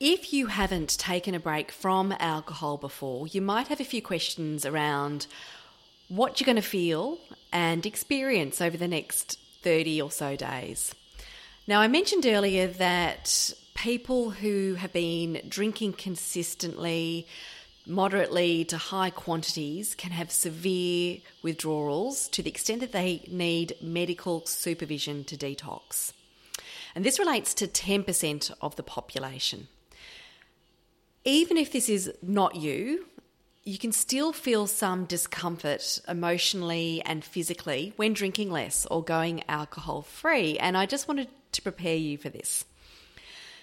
If you haven't taken a break from alcohol before, you might have a few questions around what you're going to feel and experience over the next 30 or so days. Now, I mentioned earlier that people who have been drinking consistently, moderately to high quantities, can have severe withdrawals to the extent that they need medical supervision to detox. And this relates to 10% of the population. Even if this is not you, you can still feel some discomfort emotionally and physically when drinking less or going alcohol-free, and I just wanted to prepare you for this.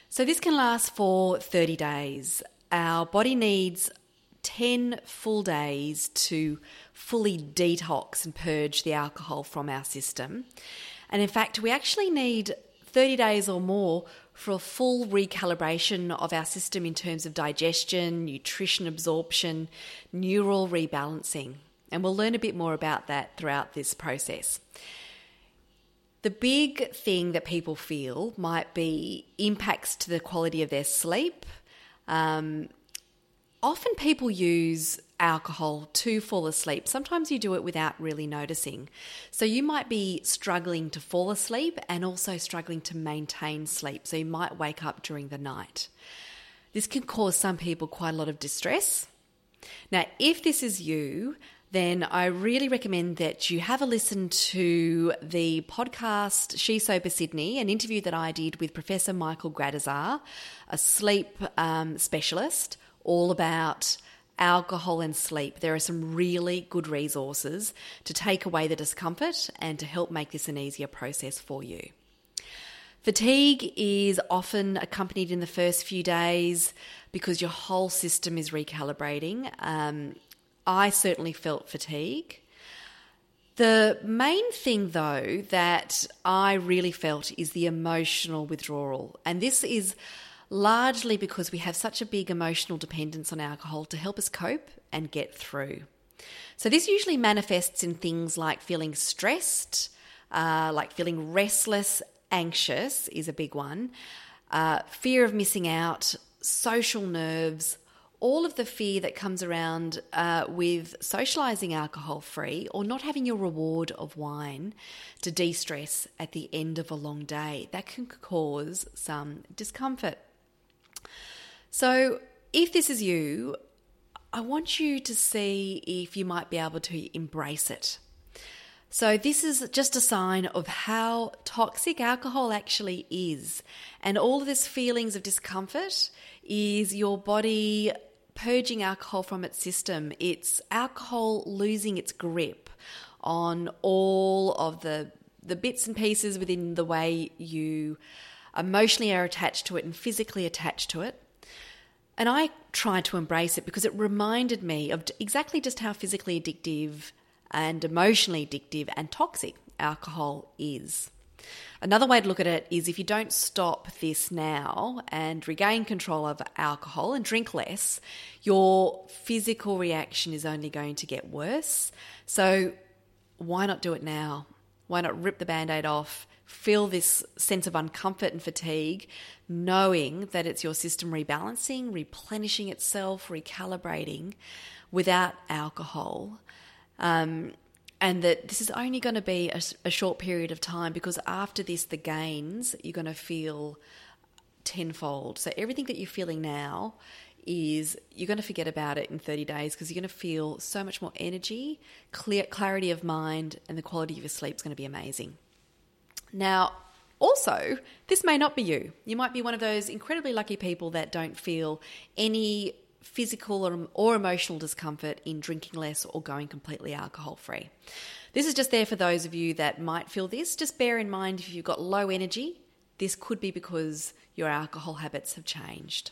So this can last for 30 days. Our body needs 10 full days to fully detox and purge the alcohol from our system. And in fact, we actually need 30 days or more for a full recalibration of our system in terms of digestion, nutrition absorption, neural rebalancing. And we'll learn a bit more about that throughout this process. The big thing that people feel might be impacts to the quality of their sleep. Often people use alcohol to fall asleep. Sometimes you do it without really noticing. So you might be struggling to fall asleep and also struggling to maintain sleep. So you might wake up during the night. This can cause some people quite a lot of distress. Now, if this is you, then I really recommend that you have a listen to the podcast She's Sober Sydney, an interview that I did with Professor Michael Gradisar, a sleep specialist, all about alcohol and sleep. There are some really good resources to take away the discomfort and to help make this an easier process for you. Fatigue is often accompanied in the first few days because your whole system is recalibrating. I certainly felt fatigue. The main thing, though, that I really felt is the emotional withdrawal, and this is largely because we have such a big emotional dependence on alcohol to help us cope and get through. So this usually manifests in things like feeling stressed, like feeling restless, anxious is a big one, fear of missing out, social nerves, all of the fear that comes around with socialising alcohol-free or not having your reward of wine to de-stress at the end of a long day. That can cause some discomfort. So if this is you, I want you to see if you might be able to embrace it. So this is just a sign of how toxic alcohol actually is. And all of this feelings of discomfort is your body purging alcohol from its system. It's alcohol losing its grip on all of the bits and pieces within the way you emotionally are attached to it and physically attached to it. And I tried to embrace it because it reminded me of exactly just how physically addictive and emotionally addictive and toxic alcohol is. Another way to look at it is if you don't stop this now and regain control of alcohol and drink less, your physical reaction is only going to get worse. So why not do it now? Why not rip the Band-Aid off, feel this sense of uncomfort and fatigue, knowing that it's your system rebalancing, replenishing itself, recalibrating without alcohol. And that this is only going to be a short period of time, because after this, the gains, you're going to feel tenfold. So everything that you're feeling now is you're going to forget about it in 30 days because you're going to feel so much more energy, clarity of mind, and the quality of your sleep is going to be amazing. Now, also, this may not be you. You might be one of those incredibly lucky people that don't feel any physical or emotional discomfort in drinking less or going completely alcohol-free. This is just there for those of you that might feel this. Just bear in mind, if you've got low energy, this could be because your alcohol habits have changed.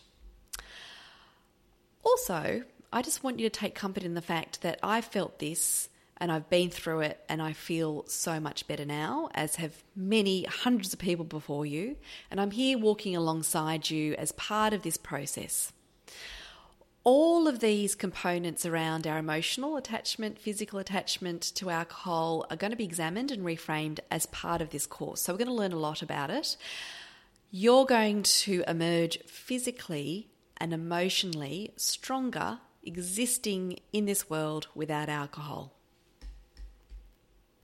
Also, I just want you to take comfort in the fact that I felt this and I've been through it, and I feel so much better now, as have many hundreds of people before you, and I'm here walking alongside you as part of this process. All of these components around our emotional attachment, physical attachment to alcohol are going to be examined and reframed as part of this course. So we're going to learn a lot about it. you're going to emerge physically and emotionally stronger existing in this world without alcohol.